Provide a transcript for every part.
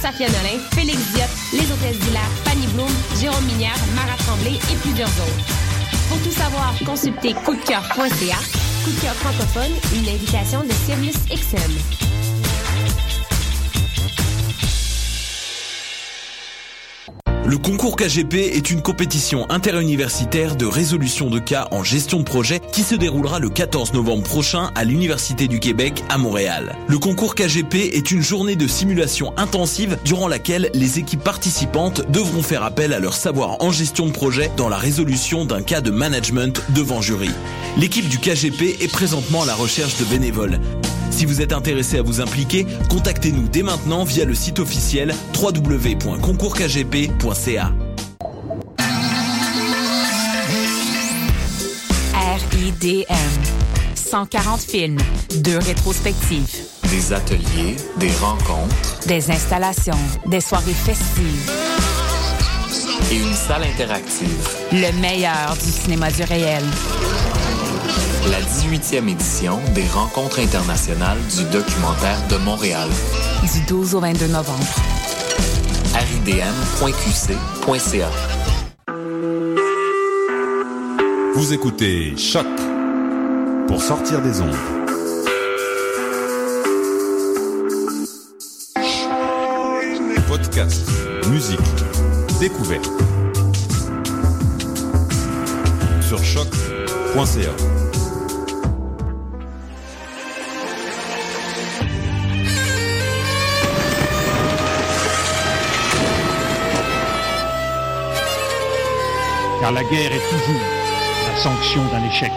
Safia Nolin, Félix Diop, Les Hôtesses d'Hilaire, Fanny Bloom, Jérôme Minière, Marat Tremblay et plusieurs autres. Pour tout savoir, consultez coupdecoeur.ca. Coup de cœur francophone, une invitation de Sirius XM. Le concours KGP est une compétition interuniversitaire de résolution de cas en gestion de projet qui se déroulera le 14 novembre prochain à l'Université du Québec à Montréal. Le concours KGP est une journée de simulation intensive durant laquelle les équipes participantes devront faire appel à leur savoir en gestion de projet dans la résolution d'un cas de management devant jury. L'équipe du KGP est présentement à la recherche de bénévoles. Si vous êtes intéressé à vous impliquer, contactez-nous dès maintenant via le site officiel www.concourskgp.ca. RIDM. 140 films, 2 rétrospectives. Des ateliers, des rencontres. Des installations, des soirées festives. Et une salle interactive. Le meilleur du cinéma du réel. La 18e édition des Rencontres internationales du Documentaire de Montréal. Du 12 au 22 novembre. ridm.qc.ca. Vous écoutez Choc pour sortir des ondes. Podcast, musique, découverte. Sur choc.ca. Car la guerre est toujours la sanction d'un échec.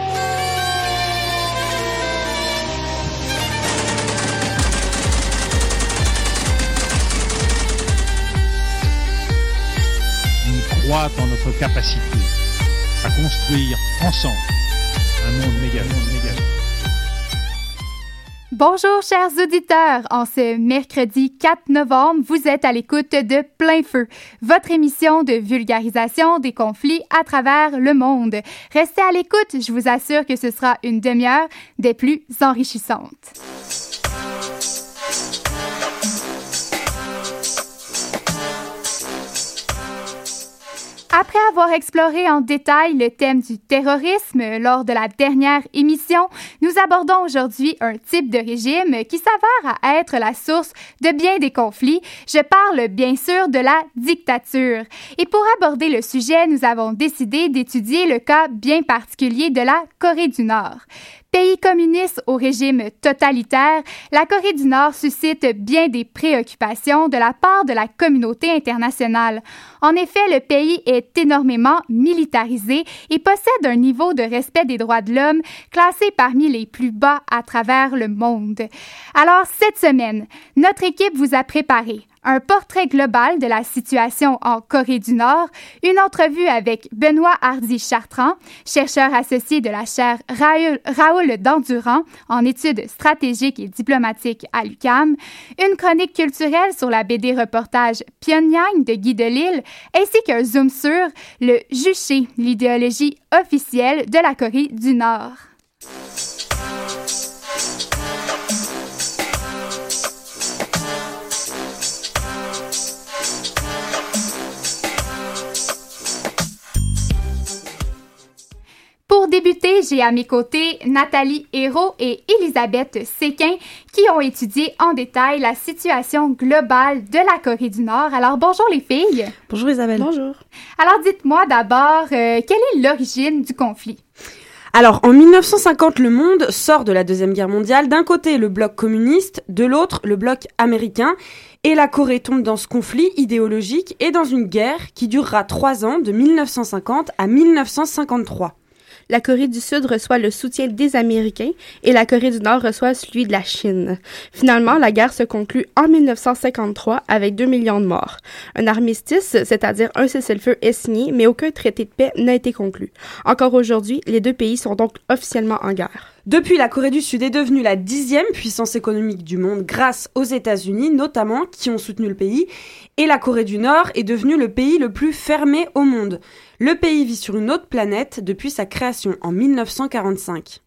On croit en notre capacité à construire ensemble un monde méga. Bonjour chers auditeurs, en ce mercredi 4 novembre, vous êtes à l'écoute de Plein Feu, votre émission de vulgarisation des conflits à travers le monde. Restez à l'écoute, je vous assure que ce sera une demi-heure des plus enrichissantes. Après avoir exploré en détail le thème du terrorisme lors de la dernière émission, nous abordons aujourd'hui un type de régime qui s'avère à être la source de bien des conflits. Je parle bien sûr de la dictature. Et pour aborder le sujet, nous avons décidé d'étudier le cas bien particulier de la Corée du Nord. Pays communiste au régime totalitaire, la Corée du Nord suscite bien des préoccupations de la part de la communauté internationale. En effet, le pays est énormément militarisé et possède un niveau de respect des droits de l'homme classé parmi les plus bas à travers le monde. Alors, cette semaine, notre équipe vous a préparé un portrait global de la situation en Corée du Nord, une entrevue avec Benoît Hardy-Chartrand, chercheur associé de la chaire Raoul Dandurand en études stratégiques et diplomatiques à l'UQAM, une chronique culturelle sur la BD reportage Pyongyang de Guy Delisle, ainsi qu'un zoom sur le Juche, l'idéologie officielle de la Corée du Nord. Pour débuter, j'ai à mes côtés Nathalie Hérault et Elisabeth Séquin qui ont étudié en détail la situation globale de la Corée du Nord. Alors, bonjour les filles. Bonjour Isabelle. Bonjour. Alors, dites-moi d'abord, quelle est l'origine du conflit? Alors, en 1950, le monde sort de la Deuxième Guerre mondiale. D'un côté, le bloc communiste, de l'autre, le bloc américain. Et la Corée tombe dans ce conflit idéologique et dans une guerre qui durera 3 ans, de 1950 à 1953. la Corée du Sud reçoit le soutien des Américains et la Corée du Nord reçoit celui de la Chine. Finalement, la guerre se conclut en 1953 avec 2 millions de morts. Un armistice, c'est-à-dire un cessez-le-feu, est signé, mais aucun traité de paix n'a été conclu. Encore aujourd'hui, les deux pays sont donc officiellement en guerre. Depuis, la Corée du Sud est devenue la 10e puissance économique du monde grâce aux États-Unis, notamment, qui ont soutenu le pays, et la Corée du Nord est devenue le pays le plus fermé au monde. Le pays vit sur une autre planète depuis sa création en 1945.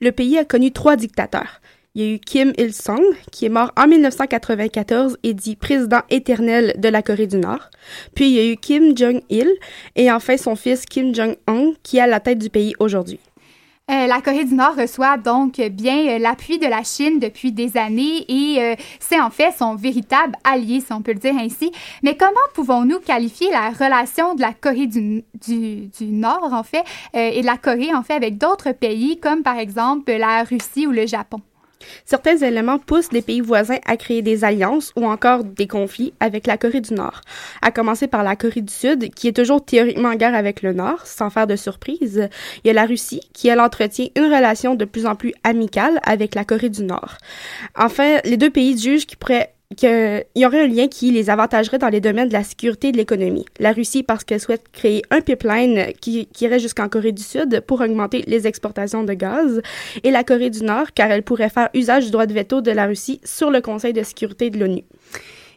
Le pays a connu 3 dictateurs. Il y a eu Kim Il-sung, qui est mort en 1994 et dit président éternel de la Corée du Nord. Puis il y a eu Kim Jong-il et enfin son fils Kim Jong-un, qui est à la tête du pays aujourd'hui. La Corée du Nord reçoit donc bien l'appui de la Chine depuis des années et c'est en fait son véritable allié, si on peut le dire ainsi. Mais comment pouvons-nous qualifier la relation de la Corée du Nord, en fait, et de la Corée, en fait, avec d'autres pays comme, par exemple, la Russie ou le Japon? Certains éléments poussent les pays voisins à créer des alliances ou encore des conflits avec la Corée du Nord, à commencer par la Corée du Sud, qui est toujours théoriquement en guerre avec le Nord, sans faire de surprise. Il y a la Russie, qui, elle, entretient une relation de plus en plus amicale avec la Corée du Nord. Enfin, les deux pays jugent qu'il y aurait un lien qui les avantagerait dans les domaines de la sécurité et de l'économie. La Russie, parce qu'elle souhaite créer un pipeline qui irait jusqu'en Corée du Sud pour augmenter les exportations de gaz, et la Corée du Nord, car elle pourrait faire usage du droit de veto de la Russie sur le Conseil de sécurité de l'ONU.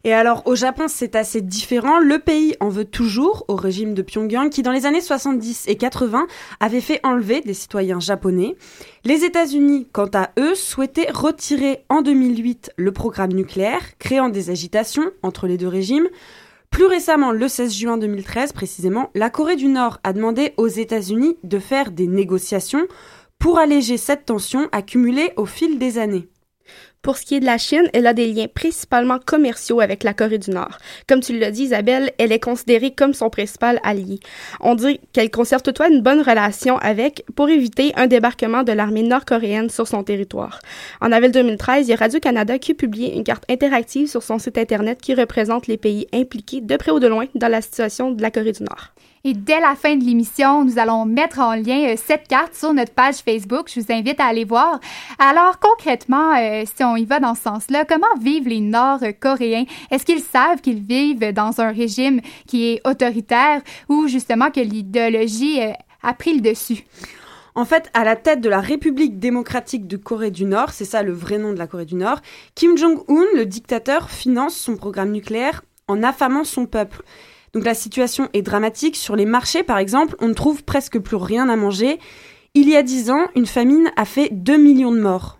Et alors, au Japon, c'est assez différent. Le pays en veut toujours au régime de Pyongyang, qui dans les années 70 et 80 avait fait enlever des citoyens japonais. Les États-Unis, quant à eux, souhaitaient retirer en 2008 le programme nucléaire, créant des agitations entre les deux régimes. Plus récemment, le 16 juin 2013 précisément, la Corée du Nord a demandé aux États-Unis de faire des négociations pour alléger cette tension accumulée au fil des années. Pour ce qui est de la Chine, elle a des liens principalement commerciaux avec la Corée du Nord. Comme tu l'as dit, Isabelle, elle est considérée comme son principal allié. On dit qu'elle conserve toutefois une bonne relation avec pour éviter un débarquement de l'armée nord-coréenne sur son territoire. En avril 2013, il y a Radio-Canada qui a publié une carte interactive sur son site Internet qui représente les pays impliqués de près ou de loin dans la situation de la Corée du Nord. Et dès la fin de l'émission, nous allons mettre en lien cette carte sur notre page Facebook. Je vous invite à aller voir. Alors concrètement, si on y va dans ce sens-là, comment vivent les Nord-Coréens? Est-ce qu'ils savent qu'ils vivent dans un régime qui est autoritaire ou justement que l'idéologie a pris le dessus? En fait, à la tête de la République démocratique de Corée du Nord, c'est ça le vrai nom de la Corée du Nord, Kim Jong-un, le dictateur, finance son programme nucléaire en affamant son peuple. Donc la situation est dramatique. Sur les marchés, par exemple, on ne trouve presque plus rien à manger. Il y a 10 ans, une famine a fait 2 millions de morts.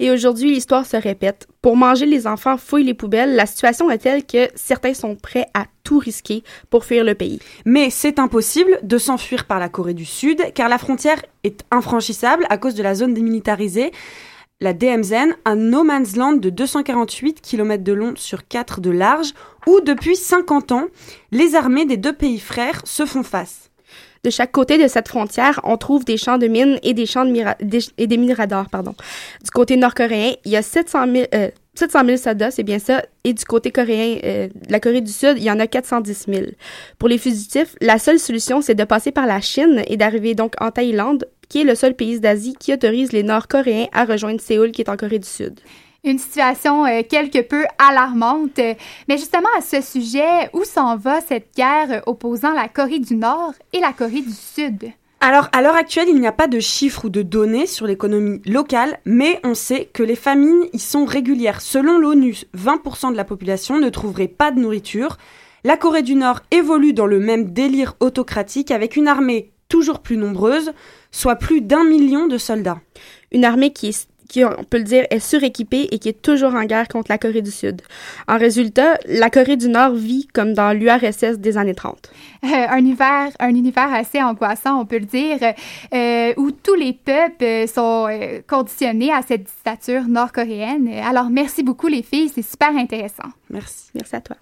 Et aujourd'hui, l'histoire se répète. Pour manger, les enfants fouillent les poubelles. La situation est telle que certains sont prêts à tout risquer pour fuir le pays. Mais c'est impossible de s'enfuir par la Corée du Sud, car la frontière est infranchissable à cause de la zone démilitarisée, la DMZ, un no man's land de 248 km de long sur 4 de large, où depuis 50 ans, les armées des deux pays frères se font face. De chaque côté de cette frontière, on trouve des champs de mines et des minerais d'or. Du côté nord-coréen, il y a 700 000 soldats, c'est bien ça, et du côté coréen, de la Corée du Sud, il y en a 410 000. Pour les fugitifs, la seule solution, c'est de passer par la Chine et d'arriver donc en Thaïlande, qui est le seul pays d'Asie qui autorise les Nord-Coréens à rejoindre Séoul, qui est en Corée du Sud. Une situation quelque peu alarmante. Mais justement, à ce sujet, où s'en va cette guerre opposant la Corée du Nord et la Corée du Sud? Alors, à l'heure actuelle, il n'y a pas de chiffres ou de données sur l'économie locale, mais on sait que les famines y sont régulières. Selon l'ONU, 20% de la population ne trouverait pas de nourriture. La Corée du Nord évolue dans le même délire autocratique avec une armée toujours plus nombreuse, soit plus d'1 million de soldats. Une armée qui, on peut le dire, est suréquipée et qui est toujours en guerre contre la Corée du Sud. En résultat, la Corée du Nord vit comme dans l'URSS des années 30. Un univers assez angoissant, on peut le dire, où tous les peuples sont conditionnés à cette dictature nord-coréenne. Alors, merci beaucoup les filles, c'est super intéressant. Merci. Merci à toi.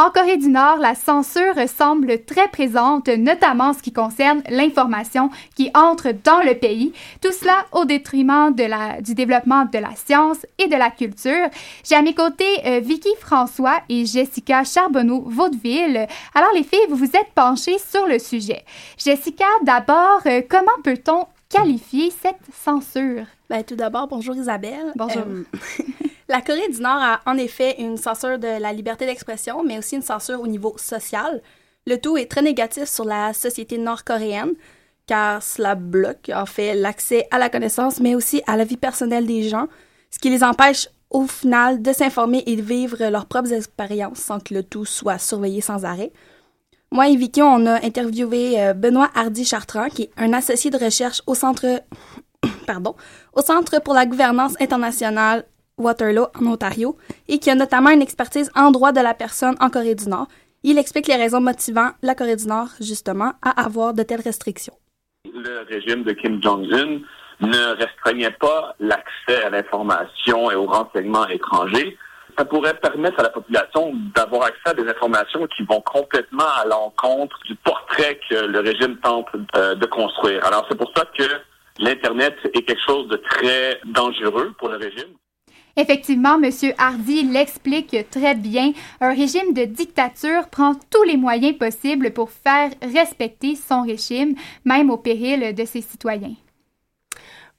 En Corée du Nord, la censure semble très présente, notamment en ce qui concerne l'information qui entre dans le pays. Tout cela au détriment du développement de la science et de la culture. J'ai à mes côtés Vicky François et Jessica Charbonneau-Vaudeville. Alors les filles, vous vous êtes penchées sur le sujet. Jessica, d'abord, comment peut-on qualifier cette censure? Bien, tout d'abord, bonjour Isabelle. Bonjour. La Corée du Nord a en effet une censure de la liberté d'expression, mais aussi une censure au niveau social. Le tout est très négatif sur la société nord-coréenne, car cela bloque en fait l'accès à la connaissance, mais aussi à la vie personnelle des gens, ce qui les empêche au final de s'informer et de vivre leurs propres expériences sans que le tout soit surveillé sans arrêt. Moi et Vicky, on a interviewé Benoît Hardy-Chartrand, qui est un associé de recherche au Centre pour la gouvernance internationale Waterloo, en Ontario, et qui a notamment une expertise en droit de la personne en Corée du Nord. Il explique les raisons motivant la Corée du Nord, justement, à avoir de telles restrictions. Le régime de Kim Jong-un ne restreignait pas l'accès à l'information et aux renseignements étrangers. Ça pourrait permettre à la population d'avoir accès à des informations qui vont complètement à l'encontre du portrait que le régime tente de construire. Alors, c'est pour ça que l'Internet est quelque chose de très dangereux pour le régime. Effectivement, M. Hardy l'explique très bien. Un régime de dictature prend tous les moyens possibles pour faire respecter son régime, même au péril de ses citoyens.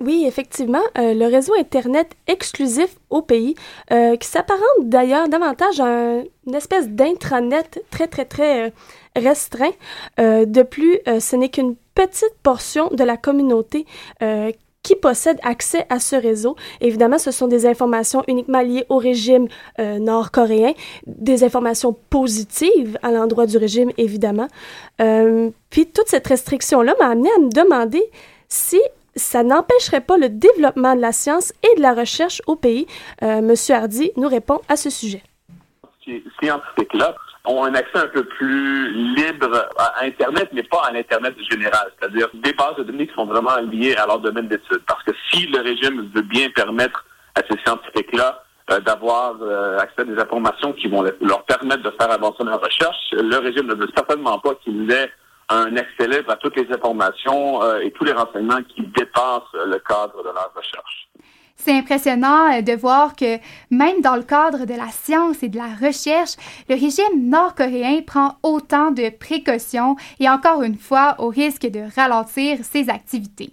Oui, effectivement, le réseau Internet exclusif au pays, qui s'apparente d'ailleurs davantage à une espèce d'intranet très restreint. De plus, ce n'est qu'une petite portion de la communauté qui possèdent accès à ce réseau. Évidemment, ce sont des informations uniquement liées au régime nord-coréen, des informations positives à l'endroit du régime, évidemment. Puis toute cette restriction-là m'a amenée à me demander si ça n'empêcherait pas le développement de la science et de la recherche au pays. Monsieur Hardy nous répond à ce sujet. Ces scientifiques-là ont un accès un peu plus libre à Internet, mais pas à l'Internet général, c'est-à-dire des bases de données qui sont vraiment liées à leur domaine d'études. Parce que si le régime veut bien permettre à ces scientifiques-là d'avoir accès à des informations qui vont leur permettre de faire avancer leur recherche, le régime ne veut certainement pas qu'ils aient un accès libre à toutes les informations et tous les renseignements qui dépassent le cadre de leur recherche. C'est impressionnant de voir que même dans le cadre de la science et de la recherche, le régime nord-coréen prend autant de précautions et encore une fois au risque de ralentir ses activités.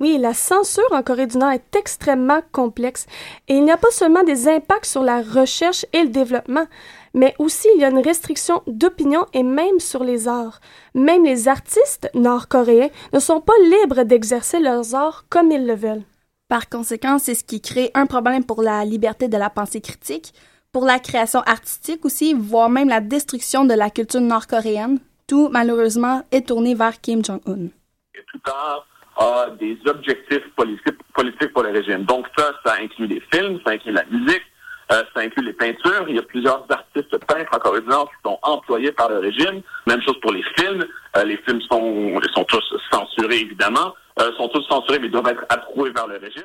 Oui, la censure en Corée du Nord est extrêmement complexe et il n'y a pas seulement des impacts sur la recherche et le développement, mais aussi il y a une restriction d'opinion et même sur les arts. Même les artistes nord-coréens ne sont pas libres d'exercer leurs arts comme ils le veulent. Par conséquent, c'est ce qui crée un problème pour la liberté de la pensée critique, pour la création artistique aussi, voire même la destruction de la culture nord-coréenne. Tout, malheureusement, est tourné vers Kim Jong-un. Tout art a des objectifs politiques pour le régime. Donc ça inclut les films, ça inclut la musique, ça inclut les peintures. Il y a plusieurs artistes peintres en Corée du Nord qui sont employés par le régime. Même chose pour les films. Les films sont tous censurés, évidemment. Sont tous censurés, mais doivent être approuvés vers le régime.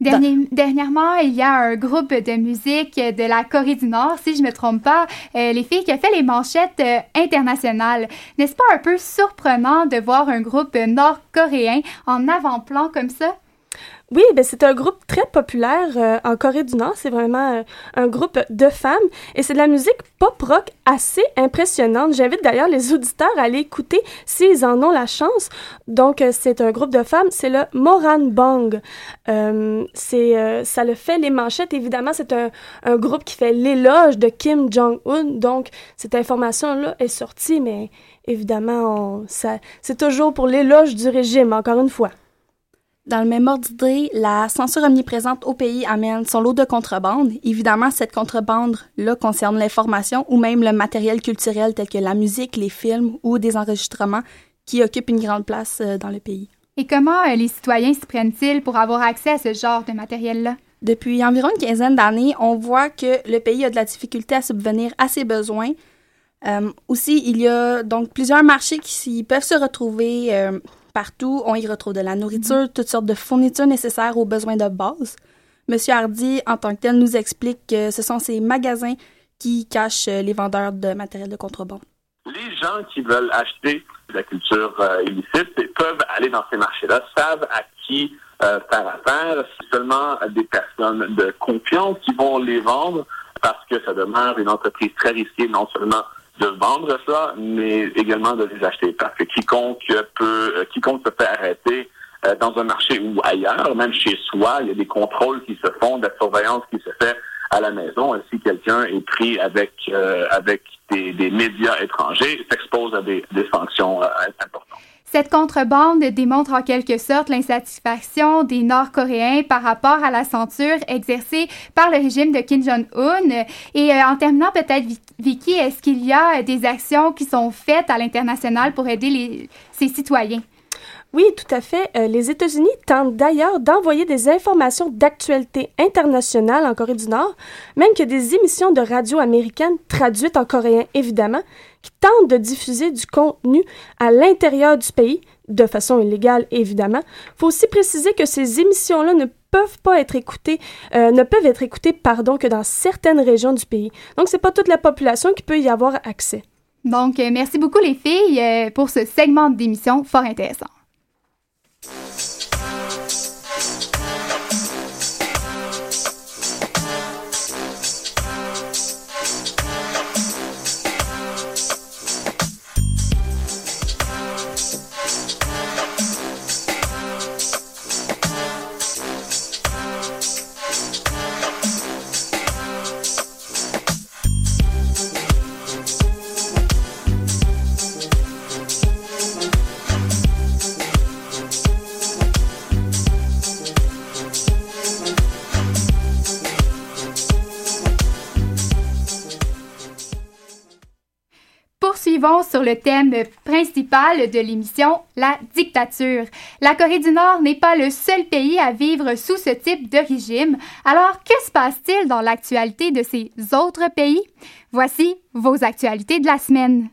Dernièrement, il y a un groupe de musique de la Corée du Nord, si je ne me trompe pas, les filles, qui a fait les manchettes internationales. N'est-ce pas un peu surprenant de voir un groupe nord-coréen en avant-plan comme ça? Oui, ben c'est un groupe très populaire en Corée du Nord. C'est vraiment un groupe de femmes et c'est de la musique pop-rock assez impressionnante. J'invite d'ailleurs les auditeurs à aller écouter s'ils en ont la chance. Donc, c'est un groupe de femmes, c'est le Moran Bang. Ça le fait les manchettes. Évidemment, c'est un groupe qui fait l'éloge de Kim Jong-un. Donc, cette information-là est sortie, mais évidemment, c'est toujours pour l'éloge du régime, encore une fois. Dans le même ordre d'idée, la censure omniprésente au pays amène son lot de contrebande. Évidemment, cette contrebande-là concerne l'information ou même le matériel culturel tel que la musique, les films ou des enregistrements qui occupent une grande place dans le pays. Et comment les citoyens s'y prennent-ils pour avoir accès à ce genre de matériel-là? Depuis environ une quinzaine d'années, on voit que le pays a de la difficulté à subvenir à ses besoins. Aussi, il y a donc plusieurs marchés qui peuvent se retrouver partout. On y retrouve de la nourriture, toutes sortes de fournitures nécessaires aux besoins de base. Monsieur Hardy, en tant que tel, nous explique que ce sont ces magasins qui cachent les vendeurs de matériel de contrebande. Les gens qui veulent acheter de la culture illicite peuvent aller dans ces marchés-là, savent à qui faire affaire. C'est seulement des personnes de confiance qui vont les vendre parce que ça demeure une entreprise très risquée, non seulement de vendre ça, mais également de les acheter. Parce que quiconque se fait arrêter dans un marché ou ailleurs, même chez soi, il y a des contrôles qui se font, de la surveillance qui se fait à la maison. Et si quelqu'un est pris avec des médias étrangers, s'expose à des sanctions importantes. Cette contrebande démontre en quelque sorte l'insatisfaction des Nord-Coréens par rapport à la censure exercée par le régime de Kim Jong-un. Et en terminant peut-être, Vicky, est-ce qu'il y a des actions qui sont faites à l'international pour aider ces citoyens? Oui, tout à fait. Les États-Unis tentent d'ailleurs d'envoyer des informations d'actualité internationale en Corée du Nord, même que des émissions de radio américaines, traduites en coréen évidemment, qui tentent de diffuser du contenu à l'intérieur du pays, de façon illégale évidemment. Il faut aussi préciser que ces émissions-là ne peuvent être écoutées que dans certaines régions du pays. Donc, c'est pas toute la population qui peut y avoir accès. Donc, merci beaucoup les filles pour ce segment d'émission fort intéressant. Sur le thème principal de l'émission, la dictature. La Corée du Nord n'est pas le seul pays à vivre sous ce type de régime. Alors, que se passe-t-il dans l'actualité de ces autres pays? Voici vos actualités de la semaine.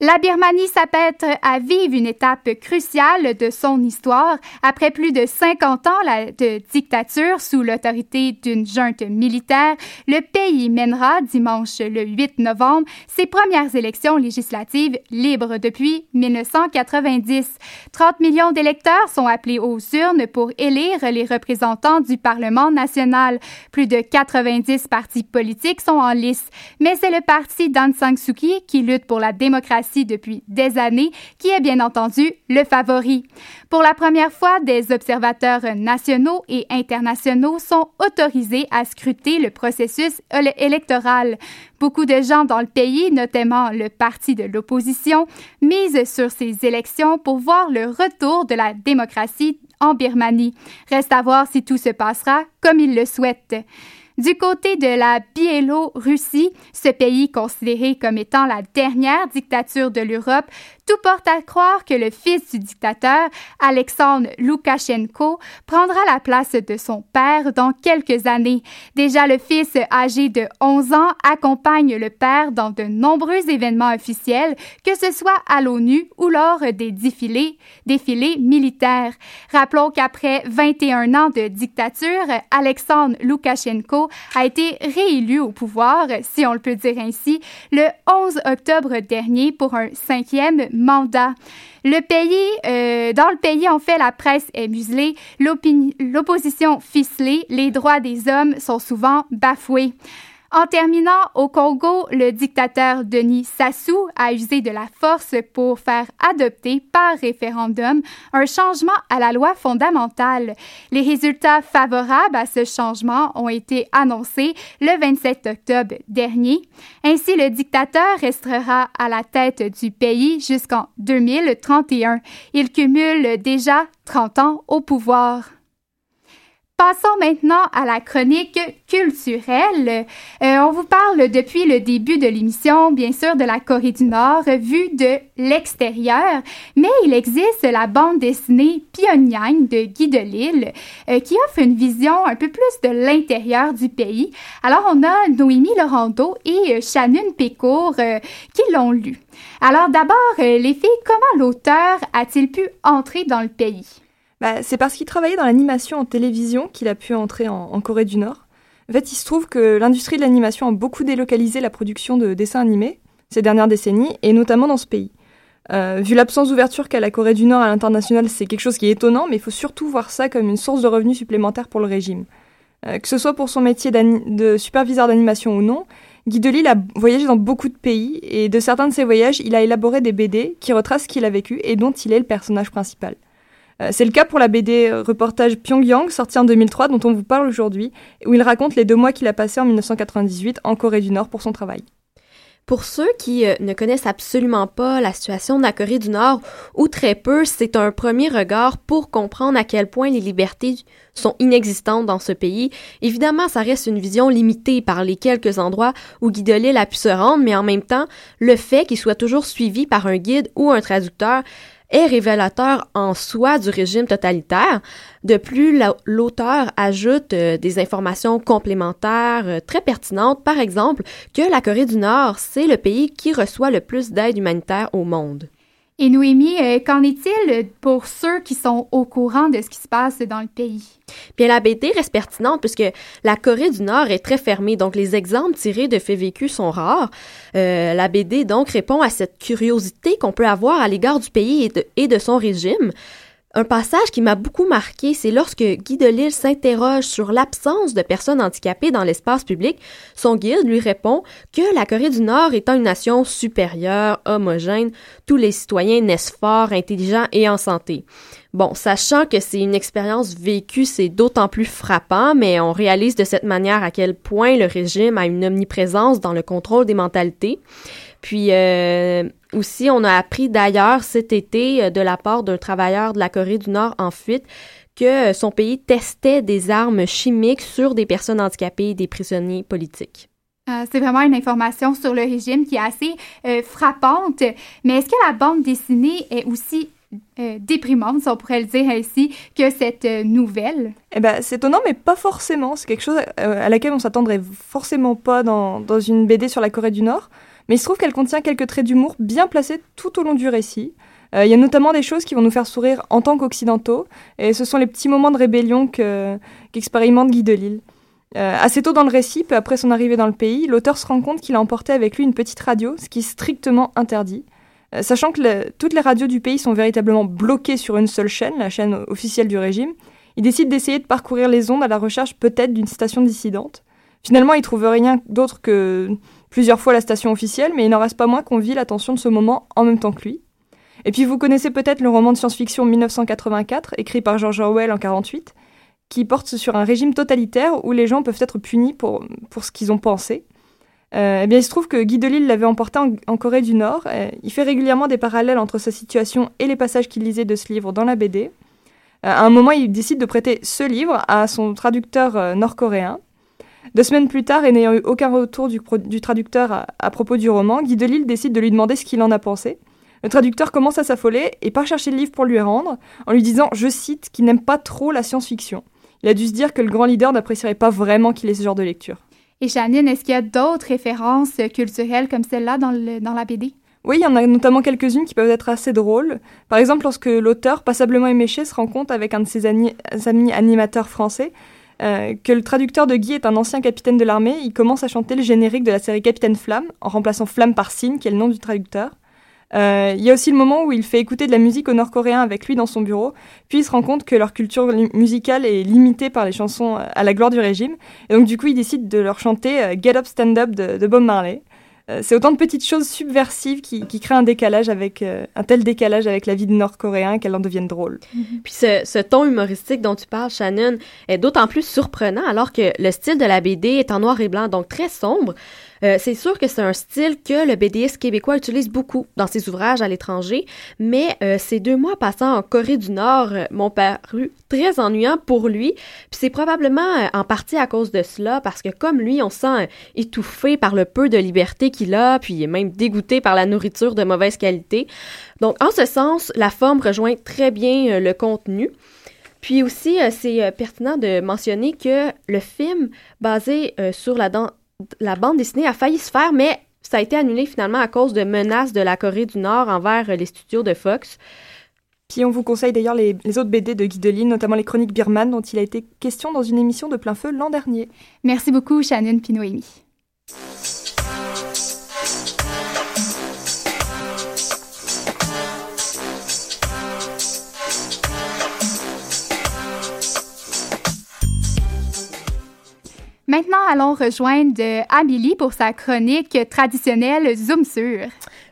La Birmanie s'apprête à vivre une étape cruciale de son histoire. Après plus de 50 ans de dictature sous l'autorité d'une junte militaire, le pays mènera dimanche le 8 novembre ses premières élections législatives libres depuis 1990. 30 millions d'électeurs sont appelés aux urnes pour élire les représentants du Parlement national. Plus de 90 partis politiques sont en lice, mais c'est le parti d'Aung San Suu Kyi qui lutte pour la démocratie depuis des années, qui est bien entendu le favori. Pour la première fois, des observateurs nationaux et internationaux sont autorisés à scruter le processus électoral. Beaucoup de gens dans le pays, notamment le parti de l'opposition, misent sur ces élections pour voir le retour de la démocratie en Birmanie. Reste à voir si tout se passera comme ils le souhaitent. Du côté de la Biélorussie, ce pays considéré comme étant la dernière dictature de l'Europe, tout porte à croire que le fils du dictateur, Alexandre Loukachenko, prendra la place de son père dans quelques années. Déjà, le fils âgé de 11 ans accompagne le père dans de nombreux événements officiels, que ce soit à l'ONU ou lors des défilés militaires. Rappelons qu'après 21 ans de dictature, Alexandre Loukachenko a été réélu au pouvoir, si on le peut dire ainsi, le 11 octobre dernier pour un 5e mandat. Dans le pays, en fait, la presse est muselée, l'opposition ficelée, les droits des hommes sont souvent bafoués. En terminant, au Congo, le dictateur Denis Sassou a usé de la force pour faire adopter par référendum un changement à la loi fondamentale. Les résultats favorables à ce changement ont été annoncés le 27 octobre dernier. Ainsi, le dictateur restera à la tête du pays jusqu'en 2031. Il cumule déjà 30 ans au pouvoir. Passons maintenant à la chronique culturelle. On vous parle depuis le début de l'émission, bien sûr, de la Corée du Nord, vue de l'extérieur, mais il existe la bande dessinée Pyongyang de Guy Delisle qui offre une vision un peu plus de l'intérieur du pays. Alors, on a Noémie Laurando et Shannon Pécourt qui l'ont lu. Alors, d'abord, les filles, comment l'auteur a-t-il pu entrer dans le pays? C'est parce qu'il travaillait dans l'animation en télévision qu'il a pu entrer en Corée du Nord. En fait, il se trouve que l'industrie de l'animation a beaucoup délocalisé la production de dessins animés ces dernières décennies, et notamment dans ce pays. Vu l'absence d'ouverture qu'a la Corée du Nord à l'international, c'est quelque chose qui est étonnant, mais il faut surtout voir ça comme une source de revenus supplémentaires pour le régime. Que ce soit pour son métier de superviseur d'animation ou non, Guy Delisle a voyagé dans beaucoup de pays, et de certains de ses voyages, il a élaboré des BD qui retracent ce qu'il a vécu et dont il est le personnage principal. C'est le cas pour la BD reportage Pyongyang, sortie en 2003, dont on vous parle aujourd'hui, où il raconte les 2 mois qu'il a passés en 1998 en Corée du Nord pour son travail. Pour ceux qui ne connaissent absolument pas la situation de la Corée du Nord, ou très peu, c'est un premier regard pour comprendre à quel point les libertés sont inexistantes dans ce pays. Évidemment, ça reste une vision limitée par les quelques endroits où Guy Delisle a pu se rendre, mais en même temps, le fait qu'il soit toujours suivi par un guide ou un traducteur est révélateur en soi du régime totalitaire. De plus, l'auteur ajoute des informations complémentaires très pertinentes, par exemple que la Corée du Nord, c'est le pays qui reçoit le plus d'aide humanitaire au monde. Et Noémie, qu'en est-il pour ceux qui sont au courant de ce qui se passe dans le pays? Bien, la BD reste pertinente puisque la Corée du Nord est très fermée, donc les exemples tirés de faits vécus sont rares. La BD, donc, répond à cette curiosité qu'on peut avoir à l'égard du pays et de son régime. Un passage qui m'a beaucoup marqué, c'est lorsque Guy Delisle s'interroge sur l'absence de personnes handicapées dans l'espace public. Son guide lui répond que la Corée du Nord étant une nation supérieure, homogène, tous les citoyens naissent forts, intelligents et en santé. Bon, sachant que c'est une expérience vécue, c'est d'autant plus frappant, mais on réalise de cette manière à quel point le régime a une omniprésence dans le contrôle des mentalités. Puis aussi, on a appris d'ailleurs cet été de la part d'un travailleur de la Corée du Nord en fuite que son pays testait des armes chimiques sur des personnes handicapées et des prisonniers politiques. C'est vraiment une information sur le régime qui est assez frappante. Mais est-ce que la bande dessinée est aussi déprimante, si on pourrait le dire ainsi, que cette nouvelle? Eh bien, c'est étonnant, mais pas forcément. C'est quelque chose à laquelle on s'attendrait forcément pas dans une BD sur la Corée du Nord. Mais il se trouve qu'elle contient quelques traits d'humour bien placés tout au long du récit. Il y a notamment des choses qui vont nous faire sourire en tant qu'occidentaux, et ce sont les petits moments de rébellion qu'expérimente Guy Delisle. Assez tôt dans le récit, peu après son arrivée dans le pays, l'auteur se rend compte qu'il a emporté avec lui une petite radio, ce qui est strictement interdit. Sachant que toutes les radios du pays sont véritablement bloquées sur une seule chaîne, la chaîne officielle du régime, il décide d'essayer de parcourir les ondes à la recherche peut-être d'une station dissidente. Finalement, il trouve rien d'autre que plusieurs fois la station officielle, mais il n'en reste pas moins qu'on vit la tension de ce moment en même temps que lui. Et puis vous connaissez peut-être le roman de science-fiction 1984, écrit par George Orwell en 1948, qui porte sur un régime totalitaire où les gens peuvent être punis pour ce qu'ils ont pensé. Eh bien, il se trouve que Guy Delisle l'avait emporté en Corée du Nord. Il fait régulièrement des parallèles entre sa situation et les passages qu'il lisait de ce livre dans la BD. À un moment, il décide de prêter ce livre à son traducteur nord-coréen. 2 semaines plus tard, et n'ayant eu aucun retour du traducteur à propos du roman, Guy Delisle décide de lui demander ce qu'il en a pensé. Le traducteur commence à s'affoler et part chercher le livre pour lui rendre, en lui disant, je cite, qu'il n'aime pas trop la science-fiction. Il a dû se dire que le grand leader n'apprécierait pas vraiment qu'il ait ce genre de lecture. Et Janine, est-ce qu'il y a d'autres références culturelles comme celle-là dans la BD? Oui, il y en a notamment quelques-unes qui peuvent être assez drôles. Par exemple, lorsque l'auteur, passablement éméché, se rencontre avec un de ses amis animateurs français, que le traducteur de Guy est un ancien capitaine de l'armée, il commence à chanter le générique de la série Capitaine Flam, en remplaçant Flamme par Signe, qui est le nom du traducteur. Il y a aussi le moment où il fait écouter de la musique aux Nord-Coréens avec lui dans son bureau, puis il se rend compte que leur culture musicale est limitée par les chansons à la gloire du régime, et donc du coup il décide de leur chanter « Get Up, Stand Up » de Bob Marley. C'est autant de petites choses subversives qui créent un tel décalage avec la vie des Nord-Coréens qu'elles en deviennent drôles. Puis ce ton humoristique dont tu parles, Shannon, est d'autant plus surprenant alors que le style de la BD est en noir et blanc, donc très sombre. C'est sûr que c'est un style que le BDiste québécois utilise beaucoup dans ses ouvrages à l'étranger, mais ces 2 mois passant en Corée du Nord m'ont paru très ennuyants pour lui. Puis c'est probablement en partie à cause de cela, parce que comme lui, on se sent étouffé par le peu de liberté qu'il a, puis il est même dégoûté par la nourriture de mauvaise qualité. Donc en ce sens, la forme rejoint très bien le contenu. Puis aussi, c'est pertinent de mentionner que le film, basé sur la bande dessinée a failli se faire, mais ça a été annulé finalement à cause de menaces de la Corée du Nord envers les studios de Fox. qui on vous conseille d'ailleurs les autres BD de Guy Delisle, notamment les Chroniques birmanes dont il a été question dans une émission de Plein Feu l'an dernier. Merci beaucoup Shannon Pinoemi. Maintenant, allons rejoindre Amélie pour sa chronique traditionnelle Zoom sur.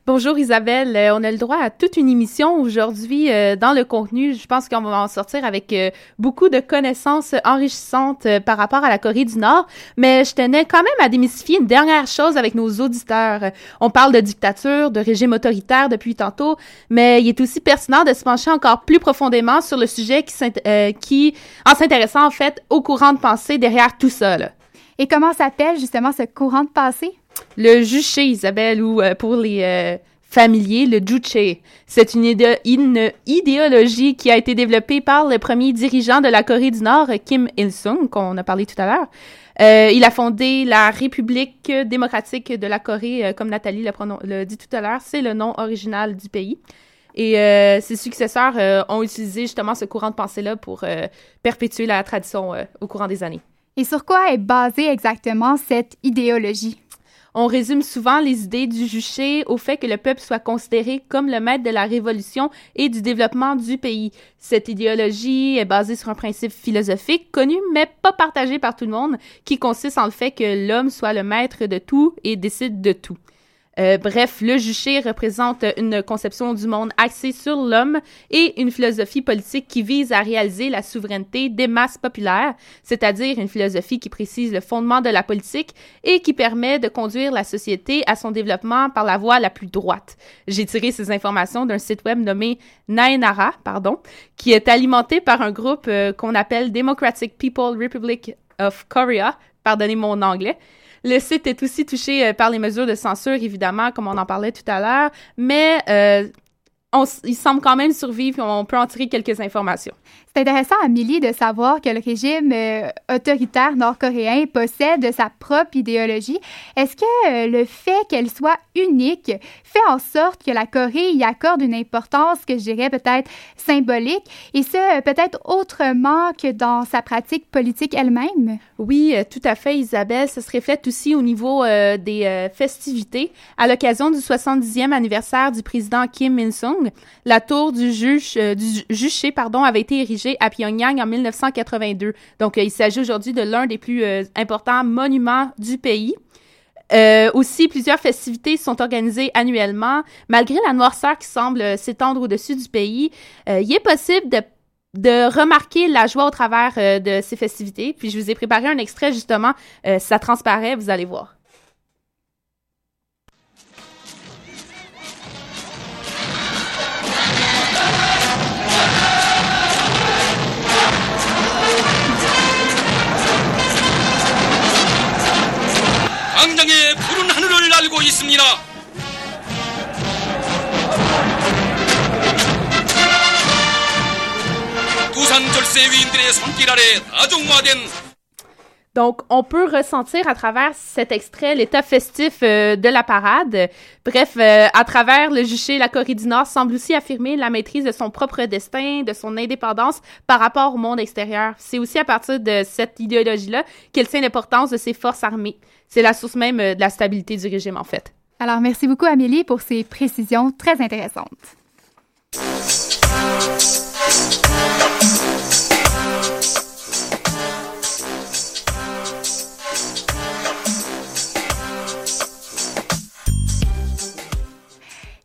Bonjour Isabelle, on a le droit à toute une émission aujourd'hui dans le contenu. Je pense qu'on va en sortir avec beaucoup de connaissances enrichissantes par rapport à la Corée du Nord, mais je tenais quand même à démystifier une dernière chose avec nos auditeurs. On parle de dictature, de régime autoritaire depuis tantôt, mais il est aussi pertinent de se pencher encore plus profondément sur le sujet qui en s'intéressant en fait au courant de pensée derrière tout ça, là. Et comment s'appelle justement ce courant de pensée? Le Juche, Isabelle, ou pour les familiers, le Juche. C'est une idéologie qui a été développée par le premier dirigeant de la Corée du Nord, Kim Il-sung, qu'on a parlé tout à l'heure. Il a fondé la République démocratique de la Corée, comme Nathalie le dit tout à l'heure, c'est le nom original du pays. Et ses successeurs ont utilisé justement ce courant de pensée-là pour perpétuer la tradition au courant des années. Et sur quoi est basée exactement cette idéologie? On résume souvent les idées du Juche au fait que le peuple soit considéré comme le maître de la révolution et du développement du pays. Cette idéologie est basée sur un principe philosophique connu mais pas partagé par tout le monde, qui consiste en le fait que l'homme soit le maître de tout et décide de tout. Bref, le Juche représente une conception du monde axée sur l'homme et une philosophie politique qui vise à réaliser la souveraineté des masses populaires, c'est-à-dire une philosophie qui précise le fondement de la politique et qui permet de conduire la société à son développement par la voie la plus droite. J'ai tiré ces informations d'un site web nommé Naenara, qui est alimenté par un groupe qu'on appelle Democratic People's Republic of Korea, pardonnez mon anglais. Le site est aussi touché par les mesures de censure, évidemment, comme on en parlait tout à l'heure, mais il semble quand même survivre et on peut en tirer quelques informations. C'est intéressant, Amélie, de savoir que le régime autoritaire nord-coréen possède sa propre idéologie. Est-ce que le fait qu'elle soit unique fait en sorte que la Corée y accorde une importance que je dirais peut-être symbolique, et ce, peut-être autrement que dans sa pratique politique elle-même? Oui, tout à fait, Isabelle. Ça se reflète aussi au niveau des festivités. À l'occasion du 70e anniversaire du président Kim Il-sung, la tour du Juche, avait été érigée à Pyongyang en 1982. Donc, il s'agit aujourd'hui de l'un des plus importants monuments du pays. Aussi, plusieurs festivités sont organisées annuellement. Malgré la noirceur qui semble s'étendre au-dessus du pays, il est possible de remarquer la joie au travers de ces festivités. Puis, je vous ai préparé un extrait, justement. Ça transparaît, vous allez voir. Donc, on peut ressentir à travers cet extrait l'état festif de la parade. Bref, à travers le Juche, la Corée du Nord semble aussi affirmer la maîtrise de son propre destin, de son indépendance par rapport au monde extérieur. C'est aussi à partir de cette idéologie-là qu'elle tient l'importance de ses forces armées. C'est la source même de la stabilité du régime, en fait. Alors, merci beaucoup, Amélie, pour ces précisions très intéressantes.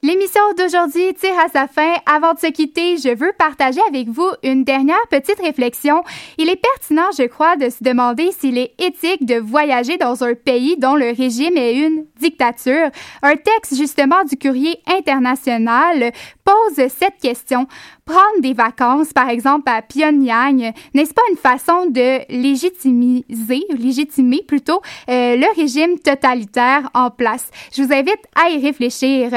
L'émission d'aujourd'hui tire à sa fin. Avant de se quitter, je veux partager avec vous une dernière petite réflexion. Il est pertinent, je crois, de se demander s'il est éthique de voyager dans un pays dont le régime est une dictature. Un texte, justement, du Courrier international pose cette question. Prendre des vacances, par exemple, à Pyongyang, n'est-ce pas une façon de légitimer le régime totalitaire en place? Je vous invite à y réfléchir.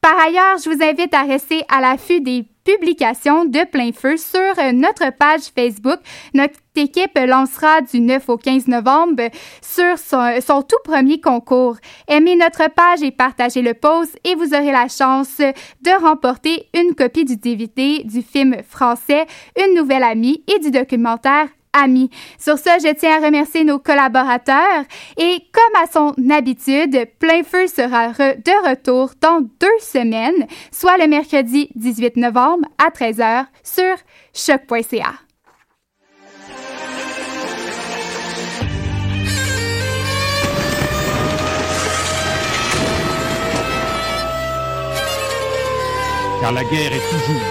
Par ailleurs, je vous invite à rester à l'affût des publication de Plein Feu sur notre page Facebook. Notre équipe lancera du 9 au 15 novembre sur son tout premier concours. Aimez notre page et partagez le post et vous aurez la chance de remporter une copie du DVD du film français Une nouvelle amie et du documentaire Amis. Sur ce, je tiens à remercier nos collaborateurs et comme à son habitude, Plein Feu sera de retour dans 2 semaines, soit le mercredi 18 novembre à 13h sur choc.ca. Car la guerre est toujours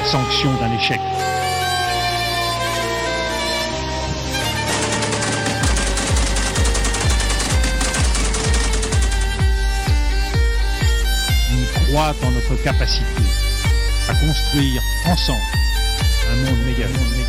la sanction d'un échec. Dans notre capacité à construire ensemble un monde meilleur.